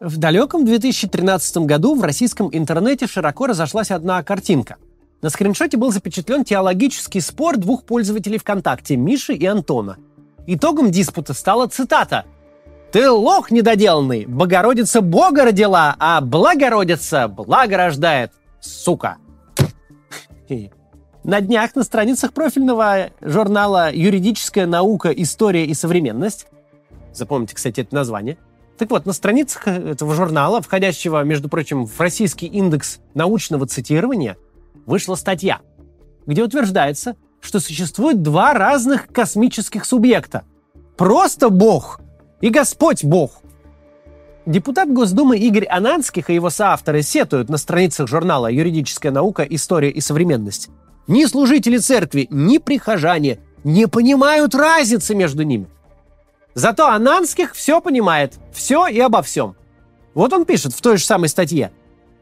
В далеком 2013 году в российском интернете широко разошлась одна картинка. На скриншоте был запечатлен теологический спор двух пользователей ВКонтакте, Миши и Антона. Итогом диспута стала цитата: «Ты лох недоделанный, Богородица Бога родила, а Благородица благо рождает, сука». На днях на страницах профильного журнала «Юридическая наука, история и современность», запомните, кстати, это название, так вот, на страницах этого журнала, входящего, между прочим, в российский индекс научного цитирования, вышла статья, где утверждается, что существует два разных космических субъекта. Просто Бог и Господь Бог. Депутат Госдумы Игорь Ананских и его соавторы сетуют на страницах журнала «Юридическая наука, история и современность». Ни служители церкви, ни прихожане не понимают разницы между ними. Зато Ананских все понимает, все и обо всем. Вот он пишет в той же самой статье: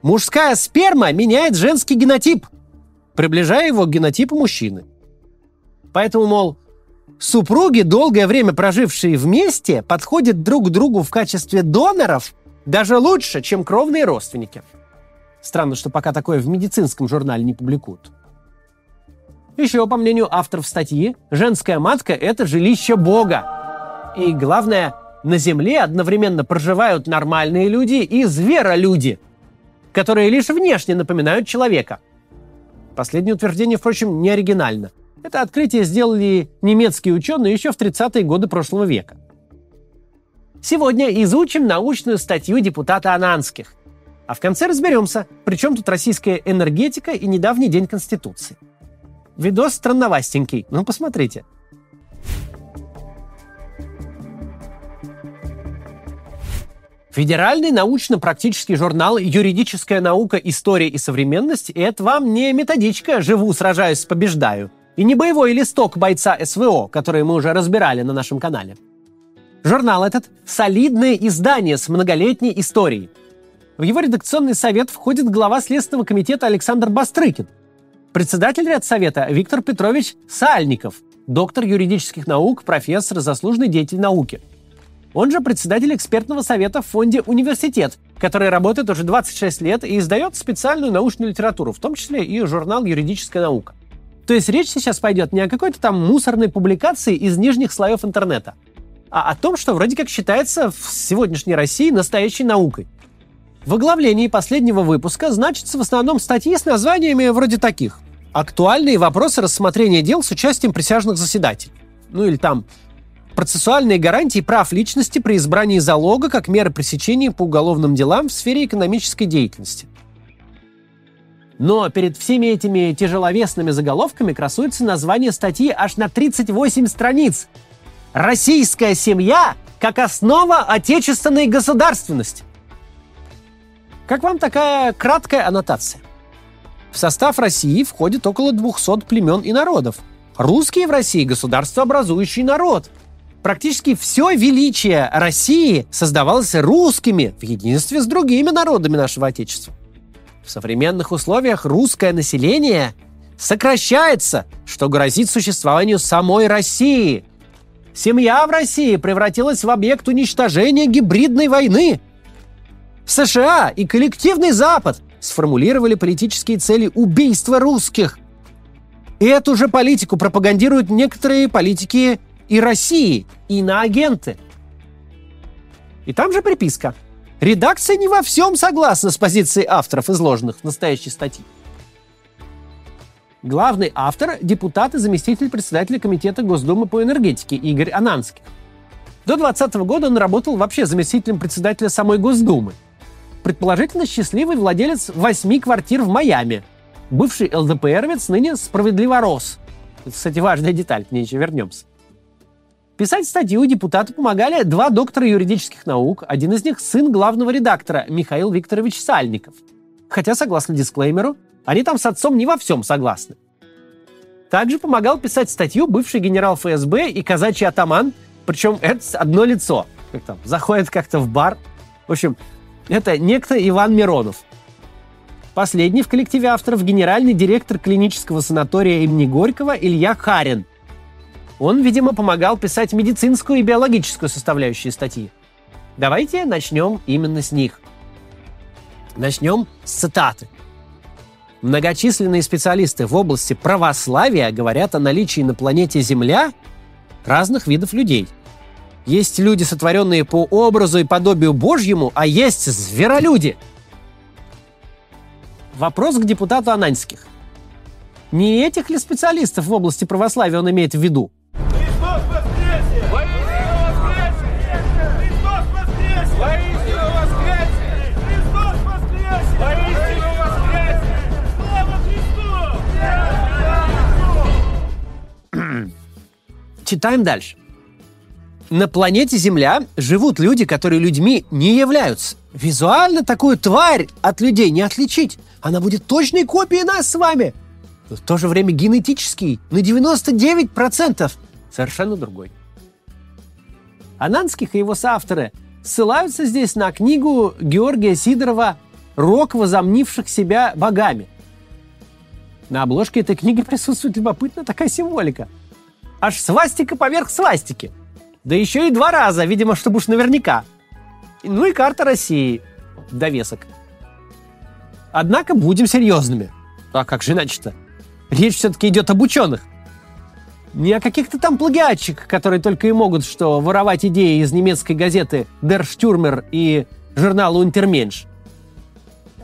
«Мужская сперма меняет женский генотип, приближая его к генотипу мужчины». Поэтому, мол, супруги, долгое время прожившие вместе, подходят друг к другу в качестве доноров даже лучше, чем кровные родственники. Странно, что пока такое в медицинском журнале не публикуют. Еще, по мнению авторов статьи, женская матка – это жилище Бога. И главное, на Земле одновременно проживают нормальные люди и зверолюди, которые лишь внешне напоминают человека. Последнее утверждение, впрочем, не оригинально. Это открытие сделали немецкие ученые еще в 30-е годы прошлого века. Сегодня изучим научную статью депутата Ананских. А в конце разберемся, при чем тут российская энергетика и недавний день Конституции. Видос странновастенький, ну посмотрите. Федеральный научно-практический журнал «Юридическая наука, история и современность» — это вам не методичка «Живу, сражаюсь, побеждаю» и не боевой листок бойца СВО, который мы уже разбирали на нашем канале. Журнал этот — солидное издание с многолетней историей. В его редакционный совет входит глава Следственного комитета Александр Бастрыкин, председатель редсовета Виктор Петрович Сальников, доктор юридических наук, профессор, заслуженный деятель науки. Он же председатель экспертного совета в фонде «Университет», который работает уже 26 лет и издает специальную научную литературу, в том числе и журнал «Юридическая наука». То есть речь сейчас пойдет не о какой-то там мусорной публикации из нижних слоев интернета, а о том, что вроде как считается в сегодняшней России настоящей наукой. В оглавлении последнего выпуска значатся в основном статьи с названиями вроде таких: «Актуальные вопросы рассмотрения дел с участием присяжных заседателей». Ну или там: «Процессуальные гарантии прав личности при избрании залога как меры пресечения по уголовным делам в сфере экономической деятельности». Но перед всеми этими тяжеловесными заголовками красуется название статьи аж на 38 страниц. «Российская семья как основа отечественной государственности». Как вам такая краткая аннотация? В состав России входит около 200 племен и народов. Русские в России – государствообразующий народ. Практически все величие России создавалось русскими в единстве с другими народами нашего Отечества. В современных условиях русское население сокращается, что грозит существованию самой России. Семья в России превратилась в объект уничтожения гибридной войны. США и коллективный Запад сформулировали политические цели убийства русских. И эту же политику пропагандируют некоторые политики и России, иноагенты. И там же приписка: редакция не во всем согласна с позицией авторов, изложенных в настоящей статье. Главный автор – депутат и заместитель председателя Комитета Госдумы по энергетике Игорь Ананских. До 2020 года он работал вообще заместителем председателя самой Госдумы. Предположительно, счастливый владелец 8 квартир в Майами. Бывший ЛДПРовец, ныне справедливорос. Это, кстати, важная деталь, к ней еще вернемся. Писать статью депутату помогали два доктора юридических наук, один из них сын главного редактора Михаил Викторович Сальников. Хотя, согласно дисклеймеру, они там с отцом не во всем согласны. Также помогал писать статью бывший генерал ФСБ и казачий атаман, причем это одно лицо. Как там, заходит как-то в бар. В общем, это некто Иван Миронов. Последний в коллективе авторов — генеральный директор клинического санатория имени Горького Илья Харин. Он, видимо, помогал писать медицинскую и биологическую составляющие статьи. Давайте начнем именно с них. Начнем с цитаты. Многочисленные специалисты в области православия говорят о наличии на планете Земля разных видов людей. Есть люди, сотворенные по образу и подобию Божьему, а есть зверолюди. Вопрос к депутату Ананских. Не этих ли специалистов в области православия он имеет в виду? Христос воскресе! Воистину воскресе! Христос воскресе! Воистину воскресе! Христос воскресе! Воистину воскресе! Слава Христу! Слава Христу! Читаем дальше. На планете Земля живут люди, которые людьми не являются. Визуально такую тварь от людей не отличить. Она будет точной копией нас с вами. Но в то же время генетический на 99% совершенно другой. Ананских и его соавторы ссылаются здесь на книгу Георгия Сидорова «Рок возомнивших себя богами». На обложке этой книги присутствует любопытная такая символика. Аж свастика поверх свастики. Да еще и 2 раза, видимо, чтобы уж наверняка. Ну и карта России. Довесок. Однако будем серьезными. А как же иначе-то? Речь все-таки идет об ученых. Не о каких-то там плагиатчиках, которые только и могут что воровать идеи из немецкой газеты Der Stürmer и журнала Untermensch.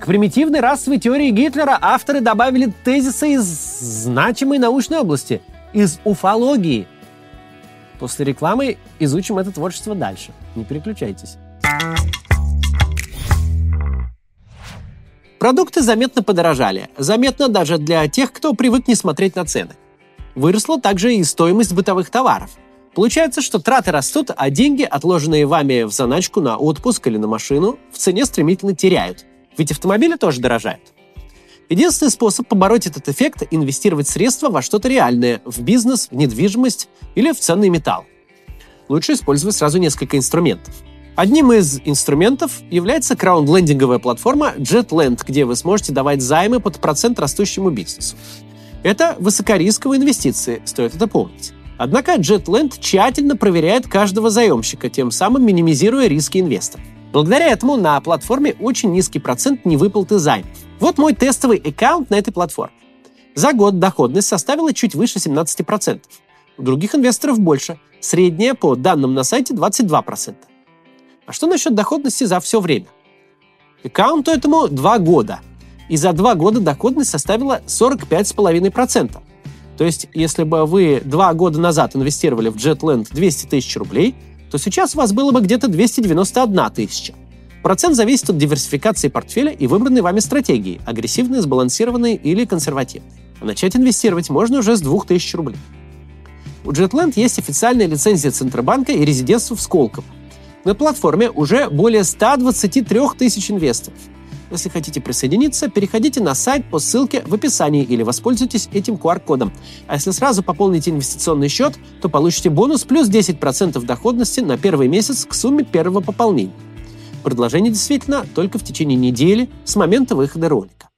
К примитивной расовой теории Гитлера авторы добавили тезисы из значимой научной области. Из уфологии. После рекламы изучим это творчество дальше. Не переключайтесь. Продукты заметно подорожали. Заметно даже для тех, кто привык не смотреть на цены. Выросла также и стоимость бытовых товаров. Получается, что траты растут, а деньги, отложенные вами в заначку на отпуск или на машину, в цене стремительно теряют. Ведь автомобили тоже дорожают. Единственный способ побороть этот эффект – инвестировать средства во что-то реальное – в бизнес, в недвижимость или в ценный металл. Лучше использовать сразу несколько инструментов. Одним из инструментов является краудлендинговая платформа JetLend, где вы сможете давать займы под процент растущему бизнесу. Это высокорисковые инвестиции, стоит это помнить. Однако JetLend тщательно проверяет каждого заемщика, тем самым минимизируя риски инвестора. Благодаря этому на платформе очень низкий процент невыплаты займов. Вот мой тестовый аккаунт на этой платформе. За год доходность составила чуть выше 17%. У других инвесторов больше. Средняя по данным на сайте 22%. А что насчет доходности за все время? Аккаунту этому 2 года. И за 2 года доходность составила 45,5%. То есть, если бы вы 2 года назад инвестировали в JetLend 200 тысяч рублей, то сейчас у вас было бы где-то 291 тысяча. Процент зависит от диверсификации портфеля и выбранной вами стратегии – агрессивной, сбалансированной или консервативной. А начать инвестировать можно уже с 2000 рублей. У JetLend есть официальная лицензия Центробанка и резидентство в Сколково. На платформе уже более 123 тысяч инвесторов. Если хотите присоединиться, переходите на сайт по ссылке в описании или воспользуйтесь этим QR-кодом. А если сразу пополните инвестиционный счет, то получите бонус плюс 10% доходности на первый месяц к сумме первого пополнения. Предложение действительно только в течение недели с момента выхода ролика.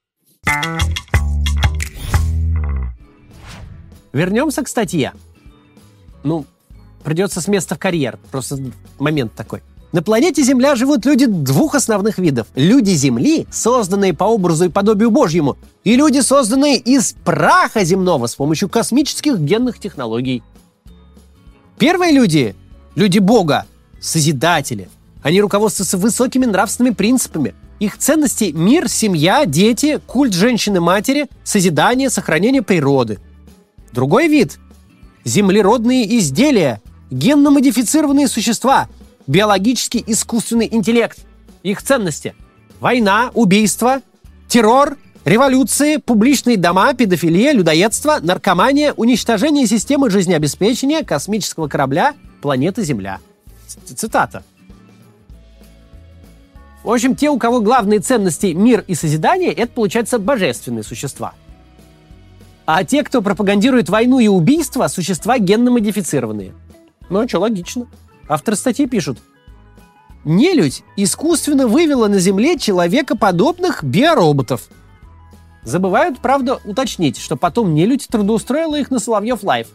Вернемся к статье. Придется с места в карьер. Просто момент такой. На планете Земля живут люди 2 основных видов. Люди Земли, созданные по образу и подобию Божьему, и люди, созданные из праха земного с помощью космических генных технологий. Первые люди — люди Бога, созидатели. Они руководствуются высокими нравственными принципами. Их ценности — мир, семья, дети, культ женщины-матери, созидание, сохранение природы. Другой вид — землеродные изделия, генно-модифицированные существа — биологический искусственный интеллект. Их ценности – война, убийство, террор, революции, публичные дома, педофилия, людоедство, наркомания, уничтожение системы жизнеобеспечения космического корабля планеты Земля. Цитата. В общем, те, у кого главные ценности – мир и созидание, это, получается, божественные существа. А те, кто пропагандирует войну и убийство – существа генно-модифицированные. Ну, что, логично. Авторы статьи пишут: «Нелюдь искусственно вывела на Земле человекоподобных биороботов». Забывают, правда, уточнить, что потом нелюдь трудоустроила их на Соловьёв Live.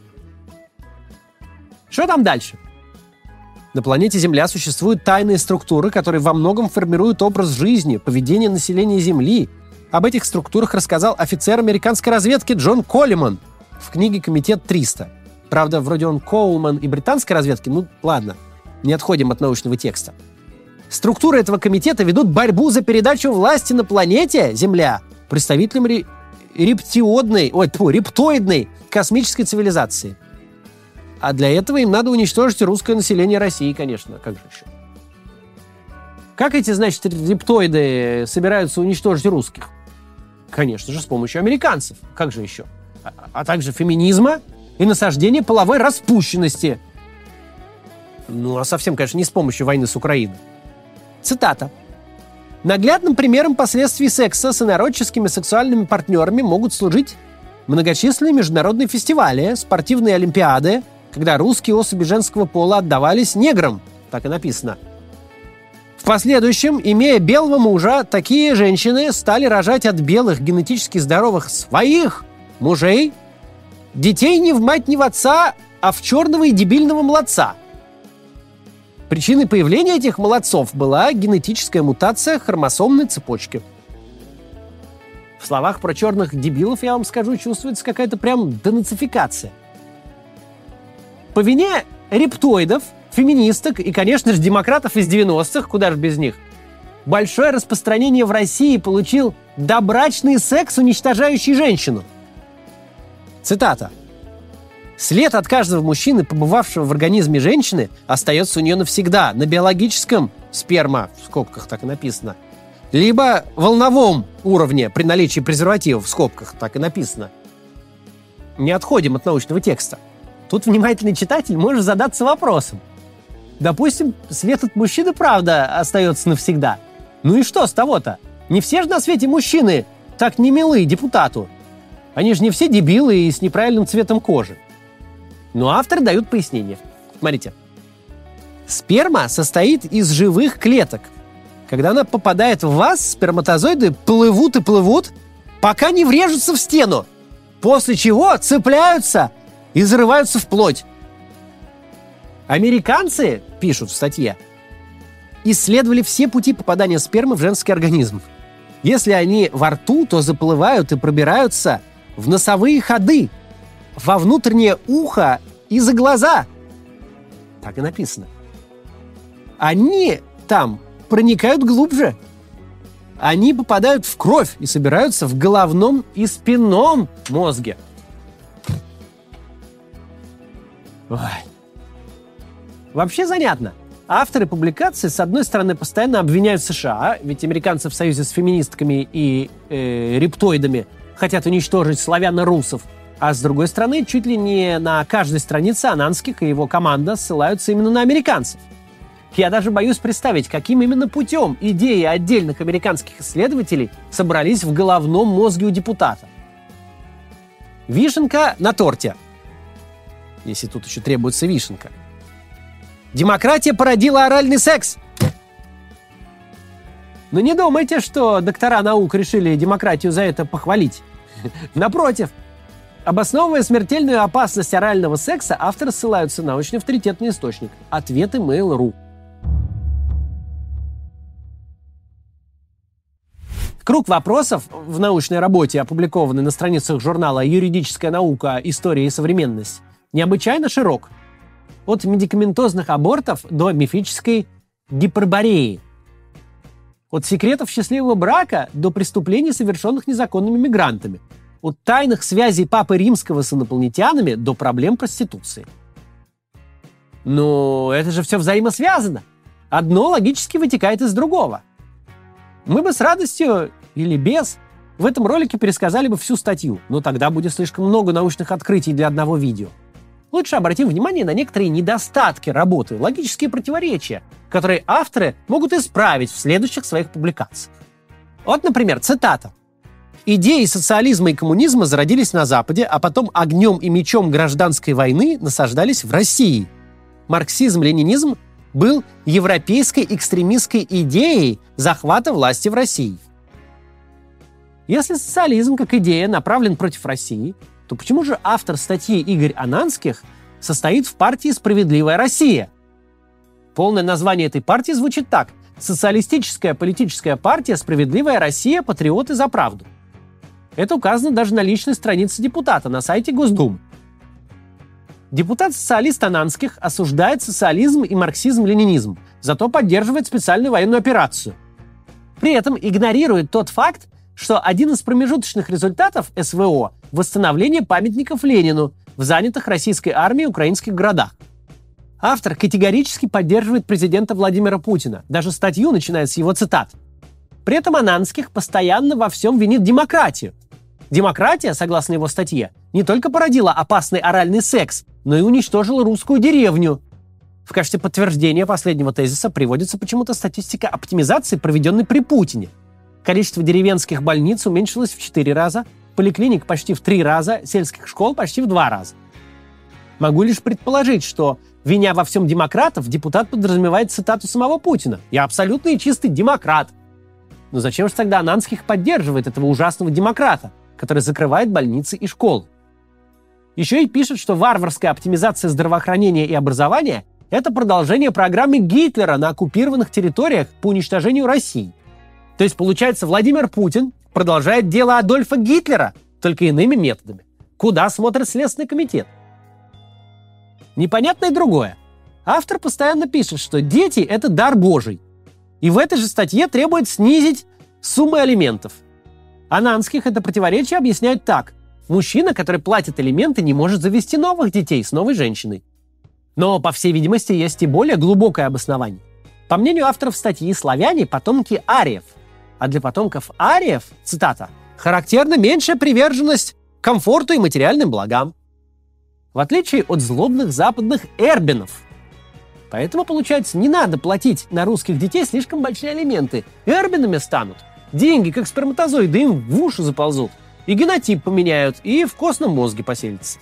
Что там дальше? На планете Земля существуют тайные структуры, которые во многом формируют образ жизни, поведение населения Земли. Об этих структурах рассказал офицер американской разведки Джон Коллиман в книге «Комитет 300». Правда, вроде он Коулман и британской разведки, ну ладно, не отходим от научного текста. Структуры этого комитета ведут борьбу за передачу власти на планете Земля представителям рептоидной космической цивилизации. А для этого им надо уничтожить русское население России, конечно. Как же еще? Как эти, значит, рептоиды собираются уничтожить русских? Конечно же, с помощью американцев. Как же еще? А также феминизма и насаждения половой распущенности. Ну, а совсем, конечно, не с помощью войны с Украиной. Цитата. Наглядным примером последствий секса с инородческими сексуальными партнерами могут служить многочисленные международные фестивали, спортивные олимпиады, когда русские особи женского пола отдавались неграм. Так и написано. В последующем, имея белого мужа, такие женщины стали рожать от белых генетически здоровых своих мужей детей не в мать, не в отца, а в черного и дебильного молодца. Причиной появления этих молодцов была генетическая мутация хромосомной цепочки. В словах про черных дебилов, я вам скажу, чувствуется какая-то прям денацификация. По вине рептоидов, феминисток и, конечно же, демократов из 90-х, куда же без них, большое распространение в России получил добрачный секс, уничтожающий женщину. Цитата. След от каждого мужчины, побывавшего в организме женщины, остается у нее навсегда на биологическом сперма, в скобках так и написано, либо волновом уровне при наличии презерватива, в скобках так и написано. Не отходим от научного текста. Тут внимательный читатель может задаться вопросом. Допустим, след от мужчины, правда, остается навсегда. Ну и что с того-то? Не все же на свете мужчины так немилы депутату. Они же не все дебилы и с неправильным цветом кожи. Но авторы дают пояснение. Смотрите. Сперма состоит из живых клеток. Когда она попадает в вас, сперматозоиды плывут и плывут, пока не врежутся в стену, после чего цепляются и зарываются в плоть. Американцы, пишут в статье, исследовали все пути попадания спермы в женский организм. Если они во рту, то заплывают и пробираются в носовые ходы, во внутреннее ухо и за глаза. Так и написано. Они там проникают глубже. Они попадают в кровь и собираются в головном и спинном мозге. Ой. Вообще занятно. Авторы публикации, с одной стороны, постоянно обвиняют США, ведь американцы в союзе с феминистками и рептоидами хотят уничтожить славяно-русов. А с другой стороны, чуть ли не на каждой странице Ананских и его команда ссылаются именно на американцев. Я даже боюсь представить, каким именно путем идеи отдельных американских исследователей собрались в головном мозге у депутата. Вишенка на торте. Если тут еще требуется вишенка. Демократия породила оральный секс. Но не думайте, что доктора наук решили демократию за это похвалить. Напротив. Обосновывая смертельную опасность орального секса, авторы ссылаются на очень авторитетный источник. Ответы Mail.ru. Круг вопросов в научной работе, опубликованной на страницах журнала «Юридическая наука, история и современность», необычайно широк. От медикаментозных абортов до мифической гипербореи. От секретов счастливого брака до преступлений, совершенных незаконными мигрантами. От тайных связей Папы Римского с инопланетянами до проблем проституции. Но это же все взаимосвязано. Одно логически вытекает из другого. Мы бы с радостью, или без, в этом ролике пересказали бы всю статью, но тогда будет слишком много научных открытий для одного видео. Лучше обратим внимание на некоторые недостатки работы, логические противоречия, которые авторы могут исправить в следующих своих публикациях. Вот, например, цитата. Идеи социализма и коммунизма зародились на Западе, а потом огнем и мечом гражданской войны насаждались в России. Марксизм-ленинизм был европейской экстремистской идеей захвата власти в России. Если социализм как идея направлен против России, то почему же автор статьи Игорь Ананских состоит в партии «Справедливая Россия»? Полное название этой партии звучит так. Социалистическая политическая партия «Справедливая Россия. Патриоты за правду». Это указано даже на личной странице депутата на сайте Госдумы. Депутат-социалист Ананских осуждает социализм и марксизм-ленинизм, зато поддерживает специальную военную операцию. При этом игнорирует тот факт, что один из промежуточных результатов СВО – восстановление памятников Ленину в занятых российской армией украинских городах. Автор категорически поддерживает президента Владимира Путина. Даже статью начинает с его цитат. При этом Ананских постоянно во всем винит демократию. Демократия, согласно его статье, не только породила опасный оральный секс, но и уничтожила русскую деревню. В качестве подтверждения последнего тезиса приводится почему-то статистика оптимизации, проведенной при Путине. Количество деревенских больниц уменьшилось в 4 раза, поликлиник почти в 3 раза, сельских школ почти в 2 раза. Могу лишь предположить, что, виня во всем демократов, депутат подразумевает цитату самого Путина. «Я абсолютный и чистый демократ». Но зачем же тогда Ананских поддерживает этого ужасного демократа, который закрывает больницы и школы? Еще и пишет, что варварская оптимизация здравоохранения и образования – это продолжение программы Гитлера на оккупированных территориях по уничтожению России. То есть, получается, Владимир Путин продолжает дело Адольфа Гитлера, только иными методами. Куда смотрит Следственный комитет? Непонятно и другое. Автор постоянно пишет, что дети – это дар Божий. И в этой же статье требует снизить суммы алиментов. Ананских это противоречие объясняют так. Мужчина, который платит алименты, не может завести новых детей с новой женщиной. Но, по всей видимости, есть и более глубокое обоснование. По мнению авторов статьи, славяне – потомки ариев. А для потомков ариев, цитата, «характерна меньшая приверженность комфорту и материальным благам», в отличие от злобных западных эрбинов. Поэтому, получается, не надо платить на русских детей слишком большие алименты. Эрбинами станут. Деньги, как сперматозоиды, им в уши заползут. И генотип поменяют, и в костном мозге поселятся.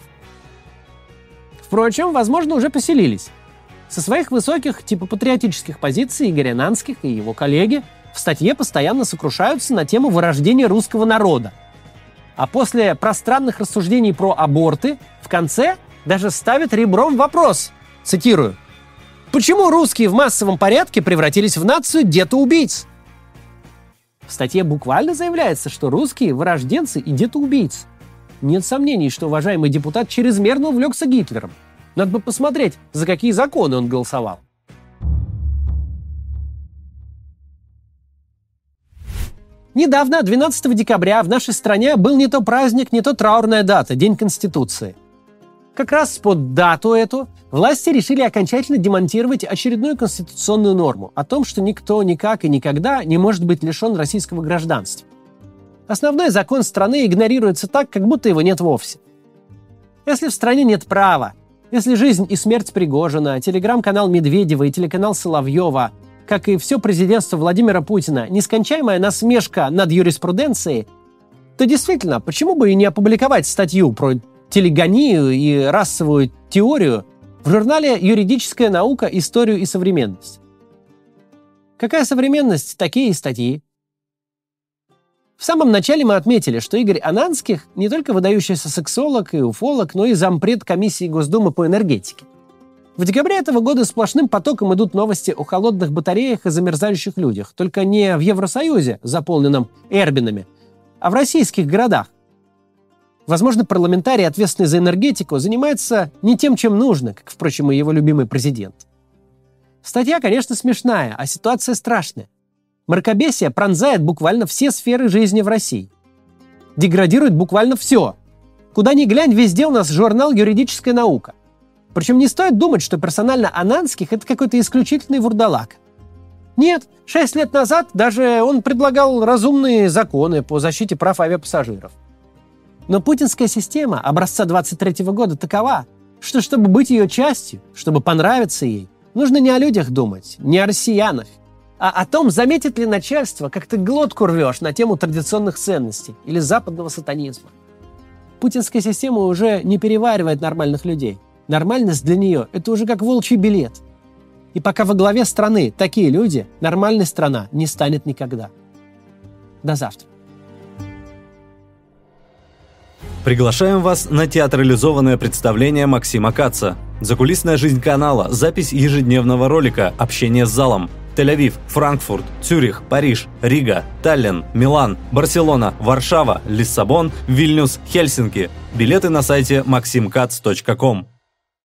Впрочем, возможно, уже поселились. Со своих высоких, типа патриотических позиций Игорь Ананских и его коллеги в статье постоянно сокрушаются на тему вырождения русского народа. А после пространных рассуждений про аборты в конце даже ставят ребром вопрос, цитирую, «Почему русские в массовом порядке превратились в нацию детоубийц?» В статье буквально заявляется, что русские – вырожденцы и детоубийцы. Нет сомнений, что уважаемый депутат чрезмерно увлекся Гитлером. Надо бы посмотреть, за какие законы он голосовал. Недавно, 12 декабря, в нашей стране был не то праздник, не то траурная дата – День Конституции. Как раз под дату эту власти решили окончательно демонтировать очередную конституционную норму о том, что никто никак и никогда не может быть лишен российского гражданства. Основной закон страны игнорируется так, как будто его нет вовсе. Если в стране нет права, если жизнь и смерть Пригожина, телеграм-канал Медведева и телеканал Соловьева – как и все президентство Владимира Путина, нескончаемая насмешка над юриспруденцией, то действительно, почему бы и не опубликовать статью про телегонию и расовую теорию в журнале «Юридическая наука. Историю и современность». Какая современность, такие и статьи. В самом начале мы отметили, что Игорь Ананских не только выдающийся сексолог и уфолог, но и зампред комиссии Госдумы по энергетике. В декабре этого года сплошным потоком идут новости о холодных батареях и замерзающих людях, только не в Евросоюзе, заполненном эрбинами, а в российских городах. Возможно, парламентарий, ответственный за энергетику, занимается не тем, чем нужно, как, впрочем, и его любимый президент. Статья, конечно, смешная, а ситуация страшная. Мракобесие пронзает буквально все сферы жизни в России. Деградирует буквально все. Куда ни глянь, везде у нас журнал «Юридическая наука». Причем не стоит думать, что персонально Ананских – это какой-то исключительный вурдалак. Нет, 6 лет назад даже он предлагал разумные законы по защите прав авиапассажиров. Но путинская система образца 23 года такова, что чтобы быть ее частью, чтобы понравиться ей, нужно не о людях думать, не о россиянах, а о том, заметит ли начальство, как ты глотку рвешь на тему традиционных ценностей или западного сатанизма. Путинская система уже не переваривает нормальных людей. Нормальность для нее – это уже как волчий билет. И пока во главе страны такие люди, нормальной страна не станет никогда. До завтра. Приглашаем вас на театрализованное представление Максима Каца Закулисная жизнь канала, запись ежедневного ролика, общение с залом. Тель-Авив, Франкфурт, Цюрих, Париж, Рига, Таллин, Милан, Барселона, Варшава, Лиссабон, Вильнюс, Хельсинки. Билеты на сайте maximkatz.com.